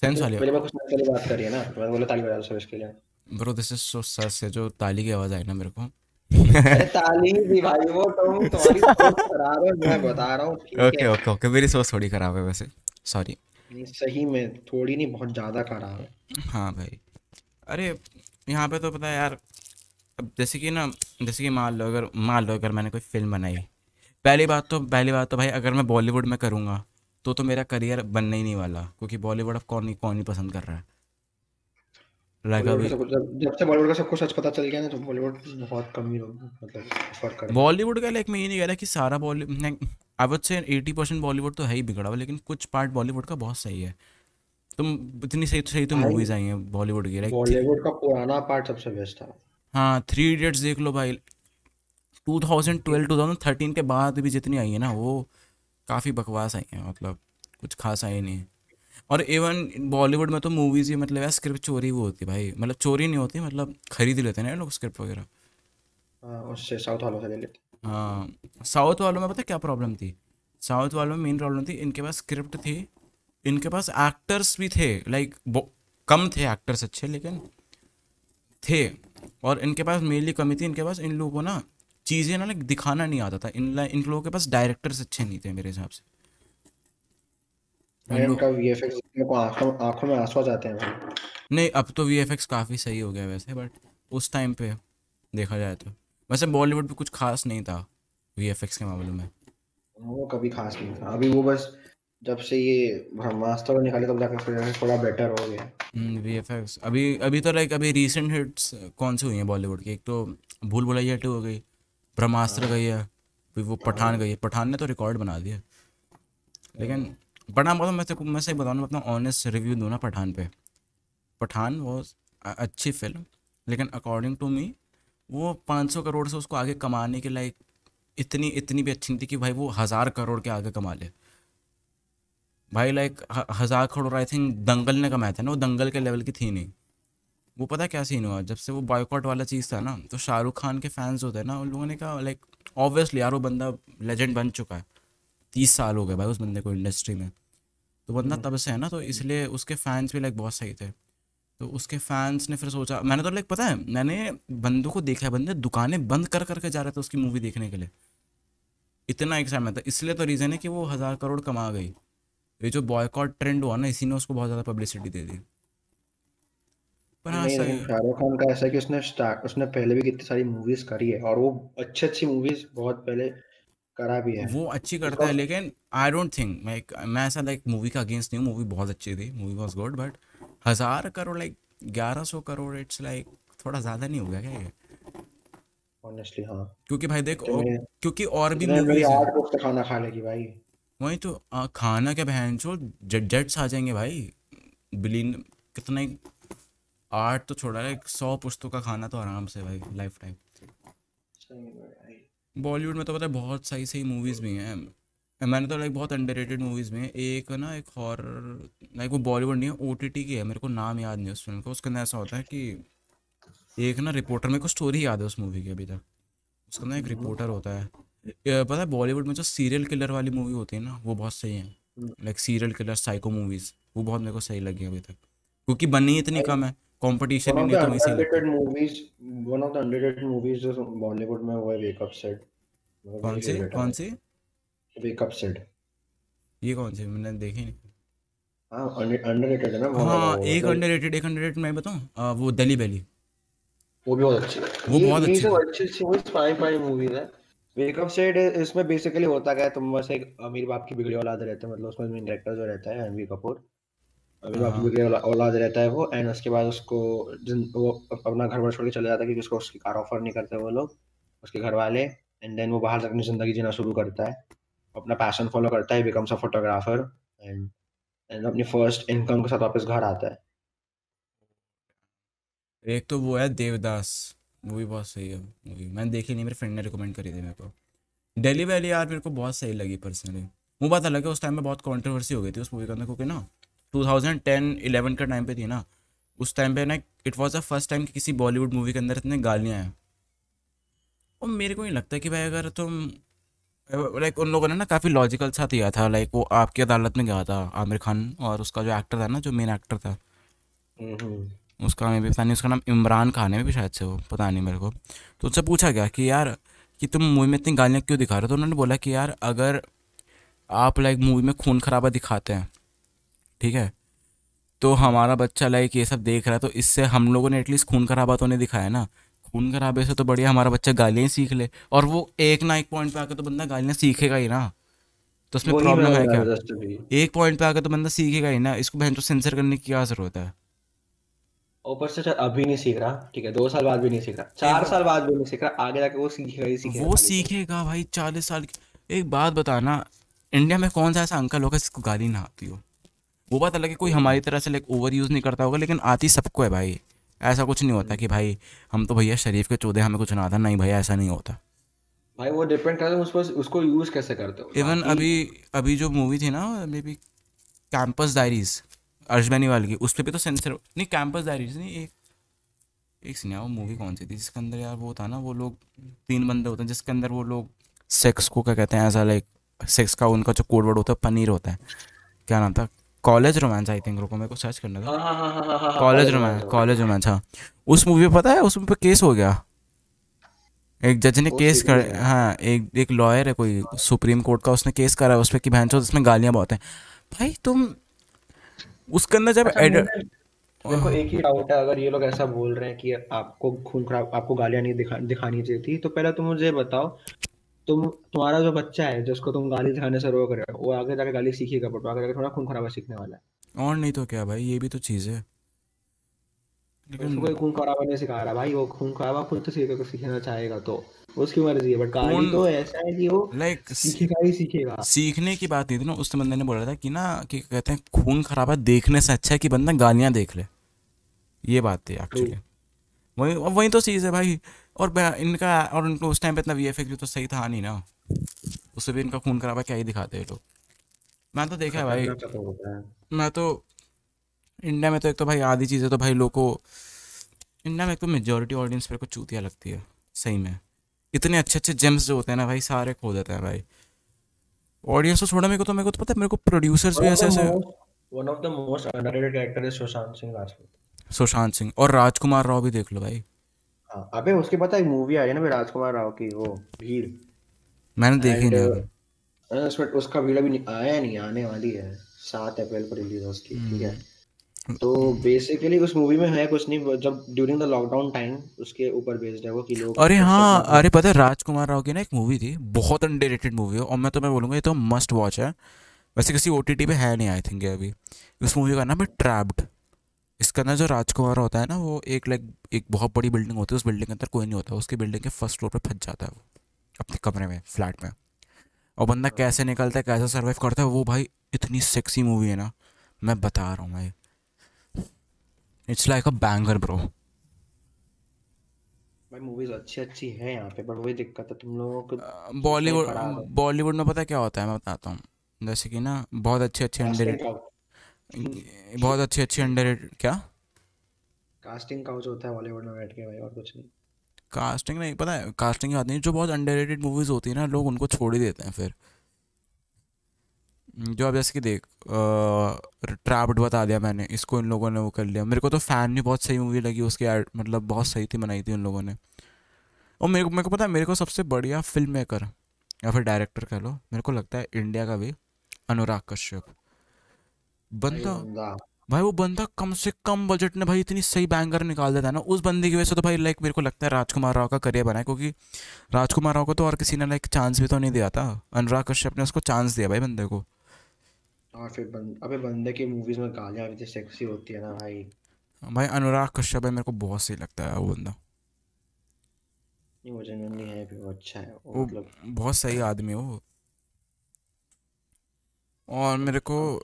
सेंस वाली पहली बार कुछ सेंस वाली बात कर रही है ना, मैं बोला ताली बजाओ उसके लिए। Bro this is so sus है, जो ताली की आवाज़ आई ना मेरे को अरे ताली दी भाई वो, तुम तुम्हारी सोच खराब है, मैं बता रहा हूँ। ओके ओके ओके, मेरी सोच थोड़ी खराब है वैसे, सॉरी। सही में थोड़ी नहीं, बहुत ज्यादा खराब है। हाँ भाई, अरे यहाँ पे तो पता है यार, अब जैसे कि ना, जैसे कि मान लो अगर मान लो अगर मैंने कोई फिल्म बनाई, पहली बात तो पहली बात तो भाई अगर मैं बॉलीवुड में करूँगा तो तो मेरा करियर बनने ही नहीं वाला, क्योंकि बॉलीवुड अब कौन ही कौन ही पसंद कर रहा है। लाइक अभी जब जब से बॉलीवुड का सबको सच पता चल गया ना, तो बॉलीवुड बहुत कम ही लोग मतलब फर्क कर रहे हैं। बॉलीवुड का लाइक मैं ये नहीं कह रहा कि सारा बॉलीवुड, आई वुड से अस्सी परसेंट बॉलीवुड तो है ही बिगड़ा हुआ, लेकिन कुछ पार्ट बॉलीवुड का बहुत सही है। तुम इतनी सही सही तो मूवीज आई हैं बॉलीवुड की। लाइक बॉलीवुड का पुराना पार्ट सबसे बेस्ट था। हाँ, थ्री इडियट्स देख लो भाई, two thousand twelve two thousand thirteen के बाद भी जितनी आई है ना, वो काफ़ी बकवास आई है, मतलब कुछ खास आई नहीं है। और इवन बॉलीवुड में तो मूवीज़ ही मतलब यार स्क्रिप्ट चोरी वो होती है भाई, मतलब चोरी नहीं होती, मतलब खरीद लेते हैं ना लोग स्क्रिप्ट वगैरह। हाँ, उससे साउथ वालों से ले लेते हैं। हाँ, साउथ वालों में पता क्या प्रॉब्लम थी, साउथ वालों में मेन प्रॉब्लम थी, इनके पास स्क्रिप्ट थी, इनके पास एक्टर्स भी थे, लाइक कम थे एक्टर्स अच्छे लेकिन थे, और इनके पास मेनली कमी थी, इनके पास इन लोगों को ना चीज़ें ना लाइक दिखाना नहीं आता था, इन इन लोगों के पास डायरेक्टर्स अच्छे नहीं थे मेरे हिसाब से। आँखों में आंसू आ जाते हैं भाई। नहीं, अब तो वीएफएक्स काफ़ी सही हो गया वैसे, बट उस टाइम पे देखा जाए तो वैसे बॉलीवुड पे कुछ खास नहीं था वीएफएक्स के मामले में, वो कभी खास नहीं था। अभी वो बस जब से ये ब्रह्मास्त्र निकाले तब जाकर थोड़ा बेटर हो गया वीएफएक्स। अभी अभी तो लाइक अभी रिसेंट हिट्स कौन सी हुई हैं बॉलीवुड की, एक तो भूल भुलैया टू हो गई, ब्रह्मास्त्र गई है, वो पठान गई है, पठान ने तो रिकॉर्ड बना दिया। लेकिन बड़ा मतलब मैं तो मैं सही बताऊँ, अपना ऑनेस्ट रिव्यू दूँ ना पठान पे, पठान वो अच्छी फिल्म, लेकिन अकॉर्डिंग टू मी वो पाँच सौ करोड़ से उसको आगे कमाने के लायक इतनी इतनी भी अच्छी नहीं थी कि भाई वो हज़ार करोड़ के आगे कमा ले भाई। लाइक हज़ार करोड़ आई थिंक दंगल ने कमाया था ना, वो दंगल के लेवल की थी नहीं वो। पता क्या सीन हुआ, जब से वो बॉयकॉट वाला चीज़ था ना, तो शाहरुख खान के फैंस होते हैं ना, उन लोगों ने कहा लाइक ऑब्वियसली यार वो बंदा लेजेंड बन चुका है, तीस साल हो गए भाई उस बंदे को इंडस्ट्री में, तो बंदा तब से है ना, तो इसलिए उसके फैंस भी लाइक बहुत सही थे। तो उसके फैंस ने फिर सोचा, मैंने तो लाइक पता है मैंने बंदों को देखा है, बंदे दुकानें बंद कर करके जा रहे थे उसकी मूवी देखने के लिए, इतना एक्साइटमेंट था। इसलिए तो रीज़न है कि वो हज़ार करोड़ कमा गई। ये जो बॉयकॉट ट्रेंड हुआ ना, इसी ने उसको बहुत ज़्यादा पब्लिसिटी दे दी। पर हाँ, शाहरुख खान का ऐसा है कि उसने उसने पहले भी कितनी सारी मूवीज़ करी है, और वो अच्छी अच्छी मूवीज़ बहुत पहले करा भी है, वो अच्छी करता है। लेकिन आई डोंट थिंक मैं मैं ऐसा लाइक मूवी का अगेंस्ट नहीं हूँ, मूवी बहुत अच्छी थी, मूवी वाज गुड, बट हज़ार करोड़ लाइक ग्यारह सौ करोड़ इट्स लाइक थोड़ा ज़्यादा नहीं हो गया क्या ये? ऑनेस्टली हाँ, क्योंकि भाई देख ओ, क्योंकि और भी मूवीज हैं, खाना खा लेगी भाई, वही तो आ, खाना क्या बहन चो जट्स आ जाएंगे भाई, बिलियन कितना ही आठ तो छोड़ा है, सौ पुश्तों का खाना तो आराम से भाई लाइफ टाइम। बॉलीवुड में तो पता है बहुत सही सही मूवीज़ भी हैं, मैंने तो लाइक बहुत अंडररेटेड मूवीज़ में एक ना एक हॉरर, लाइक वो बॉलीवुड नहीं है ओटीटी की है, मेरे को नाम याद नहीं है उस फिल्म का। उसके अंदर ऐसा होता है कि एक ना रिपोर्टर, मेरे को स्टोरी याद है उस मूवी की अभी तक, उसका ना एक रिपोर्टर होता है। पता है बॉलीवुड में जो सीरियल किलर वाली मूवी होती है ना, वो बहुत सही है, like serial killer psycho movies, वो बहुत मेरे को सही लगी अभी तक, क्योंकि बनी इतनी कम है, कंपटीशन ही नहीं। तो underrated movies, one of the underrated movies जो बॉलीवुड में वो है वेकअप सेट। कौन सी कौन सी वेकअप सेट? ये कौन सी मैंने देखी नहीं। हां अंडररेटेड है ना। हां एक अंडररेटेड एक अंडररेटेड मैं बताऊं, वो दिल्ली बेली, वो भी बहुत अच्छी है, वो बहुत अच्छी है, वो अच्छी अच्छी वो स्पाई पाई मूवी है। वेकअप सेट इसमें बेसिकली होता क्या है, तुम बस एक अमीर बाप की बिगड़ी औलाद रहते हैं, मतलब उसमें मेन कैरेक्टर जो रहता है रणबीर कपूर, अभी बाप औलाद रहता है वो, एंड उसके बाद उसको वो अपना घर बार छोड़ के चले जाता है क्योंकि उसको उसकी कार ऑफर नहीं करते वो लोग, उसके घर वाले, एंड देन वो बाहर से अपनी ज़िंदगी जीना शुरू करता है, अपना पैशन फॉलो करता है, becomes a photographer, and and अपनी फर्स्ट इनकम के साथ वापस घर आता है। एक तो वो है देवदास, वो भी बहुत सही है मूवी, मैंने देखी नहीं, मेरे फ्रेंड ने रिकमेंड करी थी मेरे को। दिल्ली बेली यार मेरे को बहुत सही लगी पर्सनली। वो बात अलग है उस टाइम में बहुत कॉन्ट्रोवर्सी हो गई थी उस मूवी के अंदर, क्योंकि ना टू थाउजेंड टेन इलेवन का टाइम पे थी ना, उस टाइम पे ना it was the first time कि किसी बॉलीवुड मूवी के अंदर इतने गालियाँ हैं। और मेरे को नहीं लगता कि भाई अगर तुम लाइक उन लोगों ने ना काफ़ी लॉजिकल सा दिया था, लाइक वो आपकी अदालत में गया था आमिर खान, और उसका जो एक्टर था ना, जो मेन एक्टर था, उसका हमें भी पता नहीं, उसका नाम इमरान खान है भी शायद से, वो पता नहीं मेरे को। तो उससे पूछा गया कि यार कि तुम मूवी में इतनी गालियाँ क्यों दिखा रहे हो, तो उन्होंने बोला कि यार अगर आप लाइक मूवी में खून खराबा दिखाते हैं, ठीक है, तो हमारा बच्चा लाइक ये सब देख रहा है, तो इससे हम लोगों ने एटलीस्ट खून खराबा तो नहीं दिखाया ना, खून खराबे से तो बढ़िया हमारा बच्चा गालियाँ सीख ले, और वो एक ना एक पॉइंट पे आकर तो बंदा गालियाँ सीखेगा ही ना, तो उसमें प्रॉब्लम है क्या? एक पॉइंट पे आकर तो बंदा सीखेगा ही ना, इसको बहन तो सेंसर करने की क्या जरूरत है? ऊपर से अभी नहीं सीख रहा, ठीक है, दो साल बाद भी नहीं सीख रहा, चार साल बाद भी नहीं सीख रहा, आगे जाके वो सीखेगा ही सीखेगा, वो सीखेगा भाई चालीस साल। एक बात बताना, इंडिया में कौन सा ऐसा अंकल होगा जिसको गाली ना आती हो? वो बात अलग है कोई हमारी तरह से लाइक ओवर यूज़ नहीं करता होगा, लेकिन आती सबको है भाई, ऐसा कुछ नहीं होता कि भाई हम तो भैया शरीफ के चौधे हमें कुछ ना आता, नहीं भाई ऐसा नहीं होता भाई, वो डिपेंड करता है उस पर उसको यूज़ कैसे करते हो। इवन अभी अभी जो मूवी थी ना मे बी कैंपस डायरीज अर्श बेनीवाल की, उस पर भी तो सेंसर नहीं, कैंपस डायरीज नहीं, एक एक सीन वो मूवी कौन सी थी जिसके अंदर यार वो था ना, वो लोग तीन बंदे होते हैं जिसके अंदर वो लोग सेक्स को क्या कहते हैं, ऐसा लाइक सेक्स का उनका जो कोडवर्ड होता है पनीर होता है, क्या नाम था? कॉलेज रोमांस आई थिंक, रुको मेरे को सर्च करना था, कॉलेज रोमांस, कॉलेज रोमांस। हाँ, उस मूवी में पता है उस पे केस हो गया, एक जज ने केस कर, हाँ एक एक लॉयर है कोई सुप्रीम कोर्ट का, उसने केस करा उस पर कि बहन चो इसमें गालियाँ बहुत हैं। भाई तुम उसके अंदर जब एडल्ट, देखो एक ही डाउट है, अगर ये लोग ऐसा बोल रहे हैं कि आपको खून खराब आपको गालियाँ नहीं दिखा दिखानी चाहिए थी, तो पहले तुम मुझे बताओ तुम तुम्हारा जो बच्चा है जिसको तुम गाली दिखाने से रोक रहे हो वो आगे जाकर गाली सीखेगा, बट आगे जाकर थोड़ा खून खराबा सीखने वाला है, और नहीं तो क्या भाई, ये भी तो चीज़ है। लेकिन कोई खून खराबा नहीं सिखा रहा भाई, वो खून खराबा खुद तो सीखेगा, सीखना चाहेगा तो उसकी मर्जी है, बट गाली तो ऐसा है कि वो लाइक सीखेगा ही सीखेगा। सीखने की बात नहीं थी ना, उस बंदे ने बोला था कि ना कि कहते हैं खून खराबा देखने से अच्छा है कि बंदा गालियाँ देख ले, ये बात थी एक्चुअली, वही वही तो चीज़ है भाई। और इनका और उनको उस टाइम पे इतना वीएफएक्स भी तो सही था नहीं ना, उससे भी इनका खून खराबा क्या ही दिखाते हैं लोग। मैं तो देखा है भाई, मैं तो इंडिया में तो एक तो भाई आधी चीज़ें तो भाई लोग को इंडिया में एक तो मेजोरिटी ऑडियंस पर कुछ चूतिया लगती है सही में, इतने अच्छे अच्छे जेम्स जो होते हैं ना भाई सारे खो देते हैं भाई, ऑडियंस को छोड़ा। मेरे को तो मेरे को तो पता है मेरे को प्रोड्यूसर्स भी ऐसे ऐसे, one of the most underrated character is Sushant Singh Rajput, Sushant Singh और राजकुमार राव भी देख लो भाई। अबे उसके पता है मूवी आ रही है ना भाई राजकुमार राव की, वो भीड़ मैंने देखी नहीं, उसमें उसका भीड़ अभी आया नहीं, आने वाली है सात अप्रैल को रिलीज उसकी, ठीक है। तो बेसिकली उस मूवी में है कुछ नहीं, जब ड्यूरिंग द लॉकडाउन टाइम उसके ऊपर बेस्ड है वो कि लोग, अरे हाँ अरे पता है राजकुमार राव की ना एक मूवी थी, बहुत अंडररेटेड मूवी है, और मैं तो मैं बोलूँगा ये तो मस्ट वॉच है, वैसे किसी ओटीटी पे है नहीं आई थिंक अभी। उस मूवी का नाम है ट्रैप्ड, इसका ना जो राजकुमार होता है ना वो एक लाइक एक बहुत बड़ी बिल्डिंग होती है, उस बिल्डिंग के अंदर कोई नहीं होता, उसकी बिल्डिंग के फर्स्ट फ्लोर पे फंस जाता है वो अपने कमरे में फ्लैट में, और बंदा कैसे निकलता है कैसे सर्वाइव करता है वो, भाई इतनी सेक्सी मूवी है ना मैं बता रहा हूँ भाई, it's like a banger bro. भाई मूवीज अच्छी अच्छी है यहाँ पे, बट वही दिक्कत है तुम लोगों को बॉलीवुड बॉलीवुड में पता क्या होता है मैं बताता हूँ, जैसे कि ना बहुत अच्छे अच्छे अंडररेटेड बहुत अच्छे अच्छे अंडररेटेड क्या कास्टिंग काउच होता है बॉलीवुड में बैठ के भाई, और कुछ नहीं कास्टिंग नहीं पता है कास्टिंग की बात नहीं, जो बहुत अंडररेटेड मूवीज होती है ना लोग उनको छोड़ ही देते हैं फिर, जो अब जैसे कि देख ट्रैप्ड बता दिया मैंने, इसको इन लोगों ने वो कर लिया। मेरे को तो फैन भी बहुत सही मूवी लगी उसकी, एड मतलब बहुत सही थी बनाई थी उन लोगों ने, और मेरे को मेरे को पता है मेरे को सबसे बढ़िया फिल्म मेकर या फिर डायरेक्टर कह लो मेरे को लगता है इंडिया का भी अनुराग कश्यप, बंदा भाई वो बंदा कम से कम बजट में भाई इतनी सही बैंगर निकाल देता है ना, उस बंदे की वजह से तो भाई लाइक मेरे को लगता है राजकुमार राव का करियर बना है, क्योंकि राजकुमार राव को तो और किसी ने लाइक चांस भी तो नहीं दिया था, अनुराग कश्यप ने उसको चांस दिया भाई बंदे को। और फिर बंद, अबे बंदे की मूवीज में गालियां भी तो सेक्सी होती है ना भाई, भाई अनुराग कश्यप भाई मेरे को बहुत सही लगता है वो बंदा, वो जेन्युइनली है वो अच्छा है, वो बहुत सही आदमी है वो। और मेरे को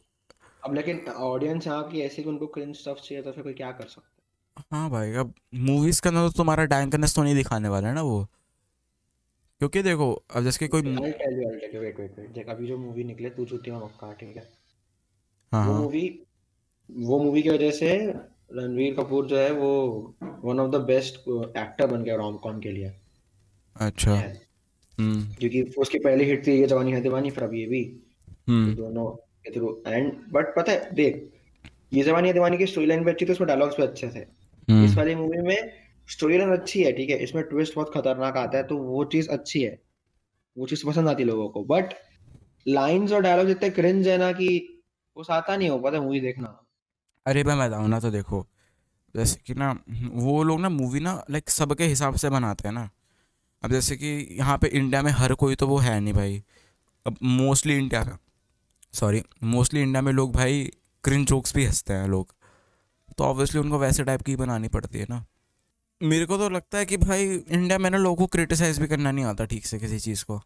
अब लेकिन ऑडियंस यहाँ की ऐसे कि उनको क्रिंज स्टफ चाहिए तो फिर कोई क्या कर सकता है। हाँ भाई अब मूवीज का ना तो तुम्हारा डैंकनेस तो नहीं दिखाने वाला है ना वो, क्योंकि देखो अब जैसे कोई वेट वेट वेट देख अभी जो मूवी निकले तू चुतिया मक्का, ठीक है, वो मूवी वो मूवी की वजह से रणवीर कपूर जो है वो one of the best actor बन गया रोम कॉम के लिए। अच्छा हम्म, क्योंकि उसकी पहली हिट थी ये जवानी है दीवानी, फिर अब ये भी दोनों एंड, बट पता है देख ये जवानी दीवानी की स्टोरी लाइन भी अच्छी थी, उसमें डायलॉग्स भी अच्छे थे, इस वाली मूवी में स्टोरी लाइन अच्छी है, ठीक है, इसमें ट्विस्ट बहुत खतरनाक आता है, तो वो चीज अच्छी है, वो चीज पसंद आती है लोगों को। बट लाइंस और डायलॉग इतने क्रिंज है ना कि कुछ आता नहीं हो पाता मूवी देखना। अरे भाई मैं बताऊं ना, तो देखो जैसे कि ना वो लोग ना मूवी ना लाइक सबके हिसाब से बनाते हैं ना। अब जैसे कि यहाँ पे इंडिया में हर कोई तो वो है नहीं भाई, अब मोस्टली इंडिया का सॉरी मोस्टली इंडिया में लोग भाई क्रिंज जोक्स भी हंसते हैं लोग, तो ऑब्वियसली उनको वैसे टाइप की बनानी पड़ती है ना। मेरे को तो लगता है कि भाई इंडिया में ना लोगों को क्रिटिसाइज भी करना नहीं आता ठीक से किसी चीज़ को।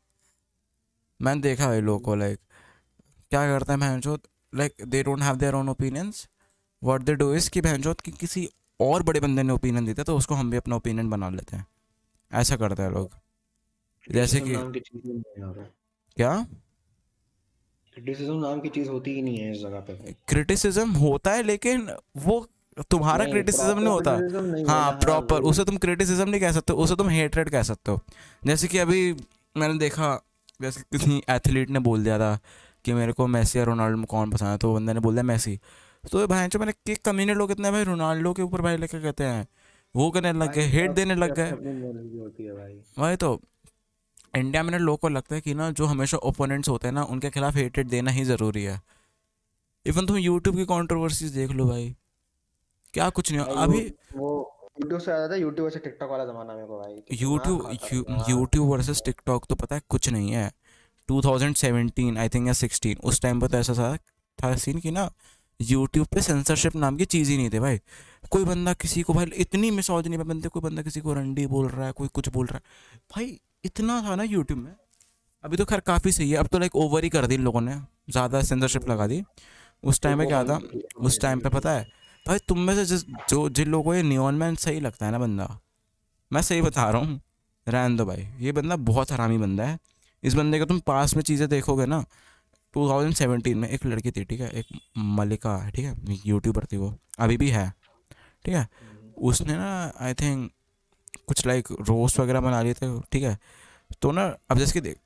मैंने देखा भाई लोगों को लाइक क्या करता है भैंजोत, like they don't have their own opinions, what they do is कि भैंजोत कि किसी और बड़े बंदे ने ओपिनियन देता है तो उसको हम भी अपना ओपिनियन बना लेते हैं, ऐसा करते हैं लोग। जैसे कि क्या क्रिटिसिज्म नाम की चीज़ होती ही नहीं है इस जगह पे। क्रिटिसिज्म होता है लेकिन वो तुम्हारा क्रिटिसिज्म नहीं होता, हाँ प्रॉपर उसे तुम क्रिटिसिज्म नहीं कह सकते, उसे तुम हेटरेड कह सकते हो। जैसे कि अभी मैंने देखा जैसे किसी एथलीट ने बोल दिया था कि मेरे को मेसी या रोनाल्डो में कौन पसंद है, तो बंदे ने बोल दिया मेसी, तो भाई जो मैंने कि कमीने लोग इतने भाई रोनाल्डो के ऊपर भाई लेके कहते हैं, वो करने लग गए, हेट देने लग गए भाई। तो इंडिया में लोगों को लगता है कि ना जो हमेशा ओपोनेंट्स होते हैं ना उनके खिलाफ हेटेड देना ही ज़रूरी है। इवन तुम यूट्यूब की कॉन्ट्रोवर्सीज देख लो भाई, क्या कुछ नहीं हो अभी वो यूट्यूब से आता था, यूट्यूब से टिकटॉक वाला जमाना मेरे को भाई। यूट्यूब यूट्यूब वर्सेस टिकटॉक तो पता है कुछ नहीं है। Two thousand seventeen I think या सिक्सटीन उस टाइम पर तो ऐसा था था सीन कि ना यूट्यूब पे सेंसरशिप नाम की चीज़ ही नहीं थी भाई। कोई बंदा किसी को भाई इतनी मिसोजिनी पे बनते, कोई बंदा किसी को रंडी बोल रहा है, कोई कुछ बोल रहा है भाई, इतना था ना यूट्यूब में। अभी तो खैर काफ़ी सही है, अब तो लाइक ओवर ही कर दी लोगों ने, ज़्यादा सेंसरशिप लगा दी। उस टाइम में क्या था, उस टाइम पे पता है भाई तुम में से जिस जो जिन लोगों को ये नियॉन मैन सही लगता है ना बंदा, मैं सही बता रहा हूँ, रहन दो भाई, ये बंदा बहुत हरामी बंदा है। इस बंदे का तुम पास में चीज़ें देखोगे ना, टू थाउज़ेंड सेवेंटीन में एक लड़की थी, ठीक है, एक मलिका है, ठीक है, यूट्यूबर थी, वो अभी भी है, ठीक है। उसने ना आई थिंक कुछ लाइक रोस्ट वगैरह बना लिए थे, ठीक है। तो ना अब जैसे कि देख,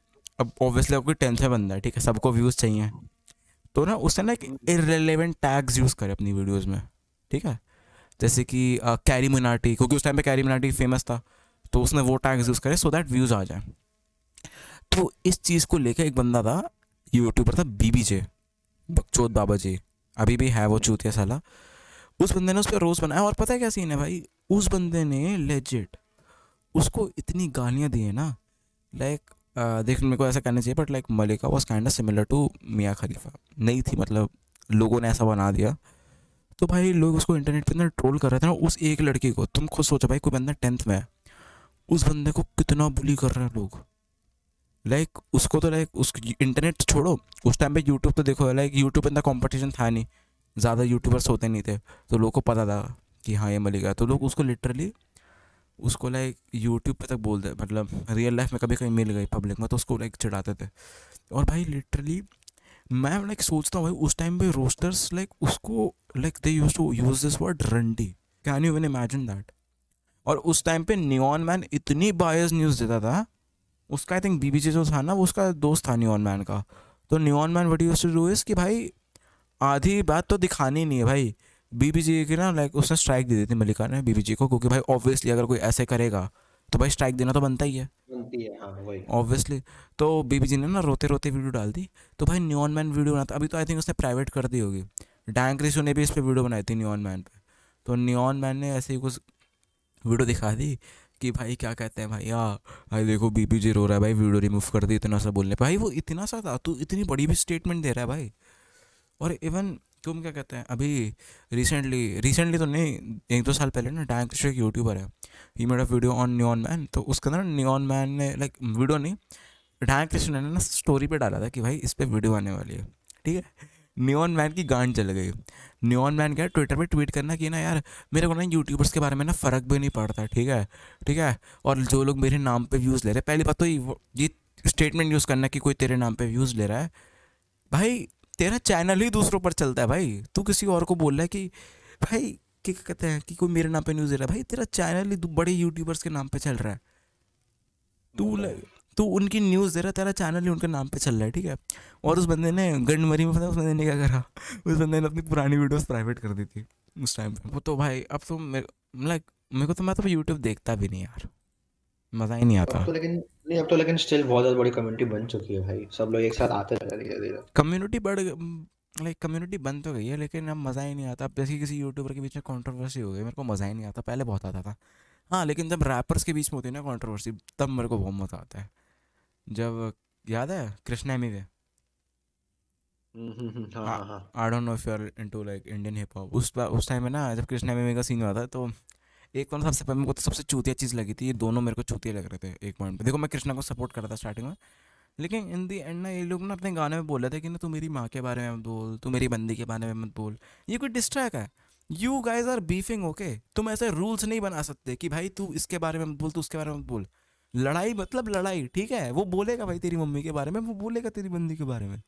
अब ऑब्वियसली आपको टेंथ में बंदा है, ठीक है, सबको व्यूज़ चाहिए, तो ना उसने ना एक इररिलेवेंट टैग्स यूज़ करे अपनी वीडियोस में, ठीक है। जैसे कि आ, कैरी मिनाटी, क्योंकि उस टाइम पे कैरी मिनाटी फेमस था, तो उसने वो टैग्स यूज़ करे सो दैट व्यूज़ आ जाए। तो इस चीज़ को लेकर एक बंदा था, यूट्यूबर था, बीबी जे बकचोद बाबा जी, अभी भी है वो चूतिया साला। उस बंदे ने उस पर रोज़ बनाया, और पता है क्या सीन है भाई, उस बंदे ने लेजिट उसको इतनी गालियाँ दी है ना, लाइक देख मेरे को ऐसा करना चाहिए but like Mallika was kind of similar to Mia Khalifa, नहीं थी मतलब लोगों ने ऐसा बना दिया। तो भाई लोग उसको इंटरनेट पे इतना ट्रोल कर रहे थे ना उस एक लड़की को। तुम खुद सोचो भाई, कोई बंदा टेंथ में है, उस बंदे को कितना बुली कर रहे हैं लोग, लाइक उसको तो लाइक उस इंटरनेट छोड़ो, उस टाइम पे यूट्यूब तो देखो, लाइक यूट्यूब पे इतना कॉम्पिटिशन था नहीं, ज़्यादा यूट्यूबर्स होते नहीं थे, तो लोगों को पता था कि हाँ ये मलिका, तो लोग उसको लिटरली उसको लाइक यूट्यूब पे तक बोलते, मतलब रियल लाइफ में कभी कहीं मिल गई पब्लिक में तो उसको लाइक चिढ़ाते थे। और भाई लिटरली मैं लाइक सोचता हूँ भाई उस टाइम पे रोस्टर्स लाइक उसको like they use to use this word रंडी, can you even imagine that. और उस टाइम पे नियॉन मैन इतनी बायस न्यूज़ देता था, उसका आई थिंक बीबीजे जो था ना वो उसका दोस्त था नियॉन मैन का। तो Neon Man what used to do is कि भाई आधी बात तो दिखानी नहीं है भाई। बीबीजे की ना लाइक उसने स्ट्राइक दे दी थी मलिका ने बीबीजे को, क्योंकि भाई ऑब्वियसली अगर कोई ऐसे करेगा तो भाई स्ट्राइक देना तो बनता ही है, ऑब्वियसली। हाँ, तो बीबीजी ने ना रोते रोते वीडियो डाल दी। तो भाई नियॉन मैन वीडियो बनाता, अभी तो आई थिंक उसने प्राइवेट कर दी होगी। डैंक रिशो ने भी इस पर वीडियो बनाई थी नियॉन मैन पे, तो नियॉन मैन ने ऐसे ही कुछ वीडियो दिखा दी कि भाई क्या कहते हैं भाई, यार भाई देखो बीबीजी रो रहा है भाई, वीडियो रिमूव कर दी, इतना सा बोलने पर भाई वो इतना सा था, तो इतनी बड़ी भी स्टेटमेंट दे रहा है भाई। और इवन तुम क्या कहते हैं, अभी रिसेंटली रिसेंटली तो नहीं, एक दो साल पहले ना डैंक रिशो एक यूट्यूबर है, he made a video on Neon Man. तो उसके अंदर नियॉन मैन ने लाइक वीडियो नहीं, डैंक रिशो ने ना स्टोरी पे डाला था कि भाई इस पर वीडियो आने वाली है, ठीक है। नियॉन मैन की गांड जल गई। नियॉन मैन क्या ट्विटर पे ट्वीट करना कि ना यार मेरे को ना यूट्यूबर्स के बारे में ना फ़र्क भी नहीं पड़ता, ठीक है ठीक है, और जो लोग मेरे नाम पर व्यूज़ ले रहे हैं, पहली बात तो ये स्टेटमेंट यूज़ करना कि कोई तेरे नाम पर व्यूज़ ले रहा है, भाई तेरा चैनल ही दूसरों पर चलता है भाई, तू किसी और को बोल रहा है कि भाई क्या कहते हैं कि कोई मेरे नाम पे न्यूज़ दे रहा है, भाई तेरा चैनल ही बड़े यूट्यूबर्स के नाम पे चल रहा है, तू तू उनकी न्यूज़ दे रहा है, तेरा चैनल ही उनके नाम पे चल रहा है, ठीक है। और उस बंदे ने गंडमरी में पता उस बंदे ने क्या करा, उस बंदे ने अपनी पुरानी वीडियोज़ प्राइवेट कर दी थी उस टाइम पर। तो भाई अब तो मेरे लाइक मेरे को तो मैं तो YouTube देखता भी नहीं यार, मजा ही नहीं आता। अब तो लेकिन नहीं अब तो लेकिन स्टिल बहुत ज़्यादा बड़ी कम्युनिटी बन चुकी है भाई, सब लोग एक साथ आते रहते हैं धीरे-धीरे। कम्युनिटी बढ़ लाइक कम्युनिटी बन तो गई है लेकिन अब मज़ा ही नहीं आता। अब जैसे किसी यूट्यूबर के बीच में कंट्रोवर्सी हो गई मेरे को मज़ा ही नहीं आता, पहले बहुत आता था। हाँ लेकिन जब रैपर्स के बीच में होती है ना कंट्रोवर्सी तब मेरे को बहुत मज़ा आता है। जब याद है Krishna Emiway, I don't know if you are into like Indian hip hop, उस उस टाइम में ना जब कृष्णा एमिवे का सीन हुआ था तो एक पॉइंट सबसे पहले मेरे को तो सबसे चूतिया चीज़ लगी थी, ये दोनों मेरे को चूतिया लग रहे थे एक पॉइंट पे। देखो मैं कृष्णा को सपोर्ट कर रहा था स्टार्टिंग में, लेकिन इन दी एंड ना ये लोग ना अपने गाने में बोल रहे थे कि ना तू मेरी माँ के बारे में मत बोल, तू मेरी बंदी के बारे में मत बोल, ये कोई डिस्ट्रैक है। You guys are beefing okay, तुम ऐसे रूल्स नहीं बना सकते कि भाई तू इसके बारे में मत बोल, तू उसके बारे में मत बोल। लड़ाई मतलब लड़ाई, ठीक है वो बोलेगा भाई तेरी मम्मी के बारे में, वो बोलेगा तेरी बंदी के बारे में,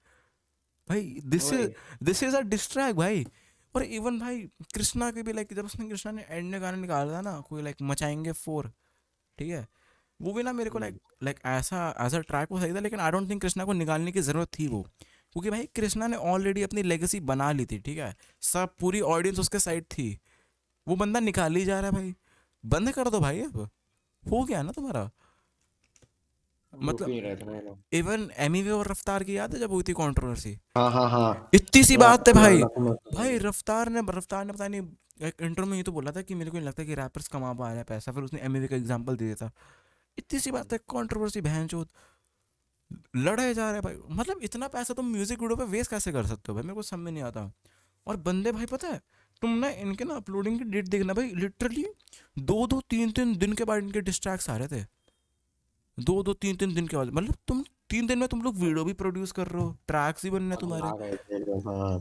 भाई this is this is a diss track भाई। और इवन भाई कृष्णा के भी लाइक जब उसने कृष्णा ने एंड में गाना निकाला था ना कोई लाइक मचाएंगे फोर, ठीक है वो भी ना मेरे को लाइक लाइक ऐसा एज अ ट्रैक वो सही था, लेकिन आई डोंट थिंक कृष्णा को निकालने की ज़रूरत थी वो, क्योंकि भाई कृष्णा ने ऑलरेडी अपनी लेगेसी बना ली थी, ठीक है सब पूरी ऑडियंस उसके साइड थी, वो बंदा निकाल ही जा रहा है भाई, बंद कर दो भाई अब हो गया ना तुम्हारा। मतलब इवन एमिवे और रफ्तार की याद है जब हुई थी कंट्रोवर्सी, हाँ हाँ हाँ इतनी सी बात है भाई भाई रफ्तार ने रफ्तार ने पता नहीं एक इंटरव्यू में ये तो बोला था कि मेरे को नहीं लगता कि रैपर्स कमा पा रहे हैं पैसा, फिर उसने एमिवे का एग्जांपल दे दिया था। इतनी सी बात है, कंट्रोवर्सी बहनचोद लड़े जा रहे हैं भाई, मतलब इतना पैसा तुम म्यूजिक वीडियो पे वेस्ट कैसे कर सकते हो भाई, मेरे को समझ में नहीं आता। और बंदे भाई पता है तुम ना इनके ना अपलोडिंग की डेट देखना भाई, लिटरली दो दो तीन तीन दिन के बाद इनके डिस्ट्रैक्ट्स आ रहे थे, दो दो तीन तीन दिन के बाद। मतलब तुम तीन दिन में तुम लोग वीडियो भी प्रोड्यूस कर रहे हो, ट्रैक्स भी बन रहे हैं तुम्हारे,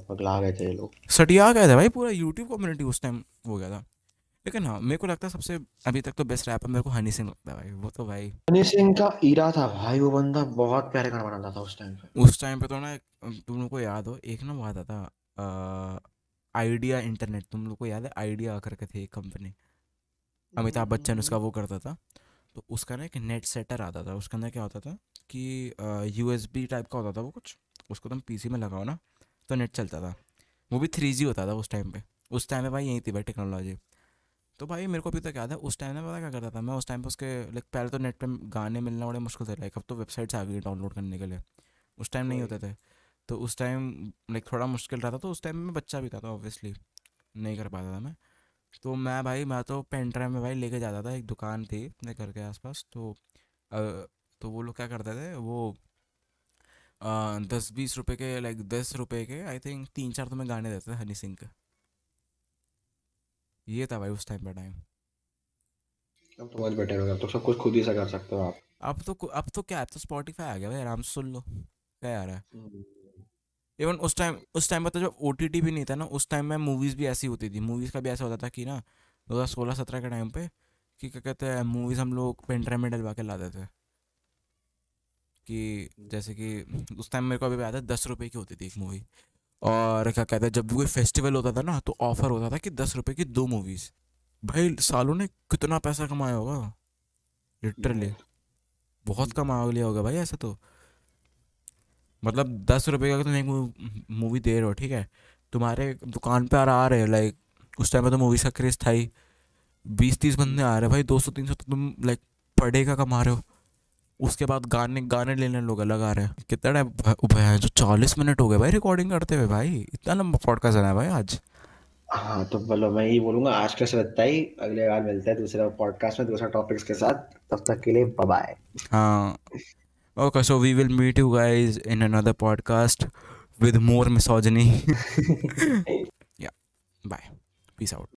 पगला गए थे ये लोग, सटिया गए थे भाई पूरा यूट्यूब कम्युनिटी उस टाइम हो गया था। लेकिन हाँ मेरे को लगता है सबसे अभी तक तो बेस्ट रैपर मेरे को हनी सिंह लगता है भाई, वो तो भाई हनी सिंह का ईरा था भाई, वो बंदा बहुत प्यारे गाना बनाता था उस टाइम पे। उस टाइम पे तो ना तुम लोग को याद हो एक ना वो आता था आइडिया इंटरनेट, तुम लोग को याद है आइडिया करके थे एक कंपनी, अमिताभ बच्चन उसका वो करता था, तो उसका ना एक नेट सेटर आता था, उसके अंदर क्या होता था कि यूएसबी टाइप का होता था वो कुछ, उसको तुम पीसी में लगाओ ना तो नेट चलता था, वो भी थ्री जी होता था उस टाइम पे। उस टाइम पे भाई यही थी भाई टेक्नोलॉजी, तो भाई मेरे को अभी तक याद है उस टाइम में पता क्या करता था मैं उस टाइम पे उसके लाइक पहले तो नेट पे गाने मिलना बड़े मुश्किल थे, लाइक अब तो वेबसाइट्स आ गई डाउनलोड करने के लिए, उस टाइम नहीं होते थे, तो उस टाइम लाइक थोड़ा मुश्किल रहा था, तो उस टाइम में बच्चा भी था ऑब्वियसली नहीं कर पाता था मैं, तो मैं भाई मैं तो पेन ड्राइव में भाई लेके जाता था, एक दुकान थी अपने घर के आसपास, तो आ, तो वो लोग क्या करते थे वो आ, दस बीस रुपए के लाइक दस रुपए के आई थिंक तीन चार तो मैं गाने देते थे हनी सिंह के, ये था भाई उस टाइम पर टाइम। अब तो बहुत बेटर हो गया, अब तो सब कुछ खुद ही से कर सकते हो आप, अब तो अब तो क्या है तो स्पॉटिफाई आ गया भाई, आराम से सुन लो क्या आ रहा है। इवन उस टाइम उस टाइम पर तो जब ओ टी टी भी नहीं था ना, उस टाइम में मूवीज़ भी ऐसी होती थी, मूवीज़ का भी ऐसा होता था कि ना दो हज़ार सोलह सत्रह के टाइम पे कि क्या कहते हैं मूवीज़ हम लोग पेन ड्राइव में डलवा के लाते थे, कि जैसे कि उस टाइम मेरे को अभी भी याद है दस रुपये की होती थी एक मूवी, और क्या कहते हैं जब कोई फेस्टिवल होता था ना तो ऑफ़र होता था कि दस रुपये की दो मूवीज़, भाई सालों ने कितना पैसा कमाया होगा, लिटरली बहुत कमा लिया होगा भाई ऐसा तो। मतलब दस रुपये का तुम एक मूवी दे रहे हो, ठीक है तुम्हारे दुकान पे आ रहे हैं लाइक उस टाइम पे तो मूवीज़ का क्रेज़ था ही, बीस तीस बंदे आ रहे हैं भाई, दो सौ तीन सौ तो तुम लाइक पड़ेगा कमा रहे हो, उसके बाद गाने गाने लेने लोग अलग आ रहे हैं। कितना टाइम भाई जो चालीस मिनट हो गए भाई रिकॉर्डिंग करते हुए, भाई इतना लंबा पॉडकास्ट है भाई आज। हाँ तो बोलो मैं ये बोलूँगा आज का सत्ता ही, अगले बार मिलता है दूसरा पॉडकास्ट में दूसरा टॉपिक्स के साथ, तब तक के लिए बाय बाय। हाँ Okay, so we will meet you guys in another podcast with more misogyny. Yeah, bye. Peace out.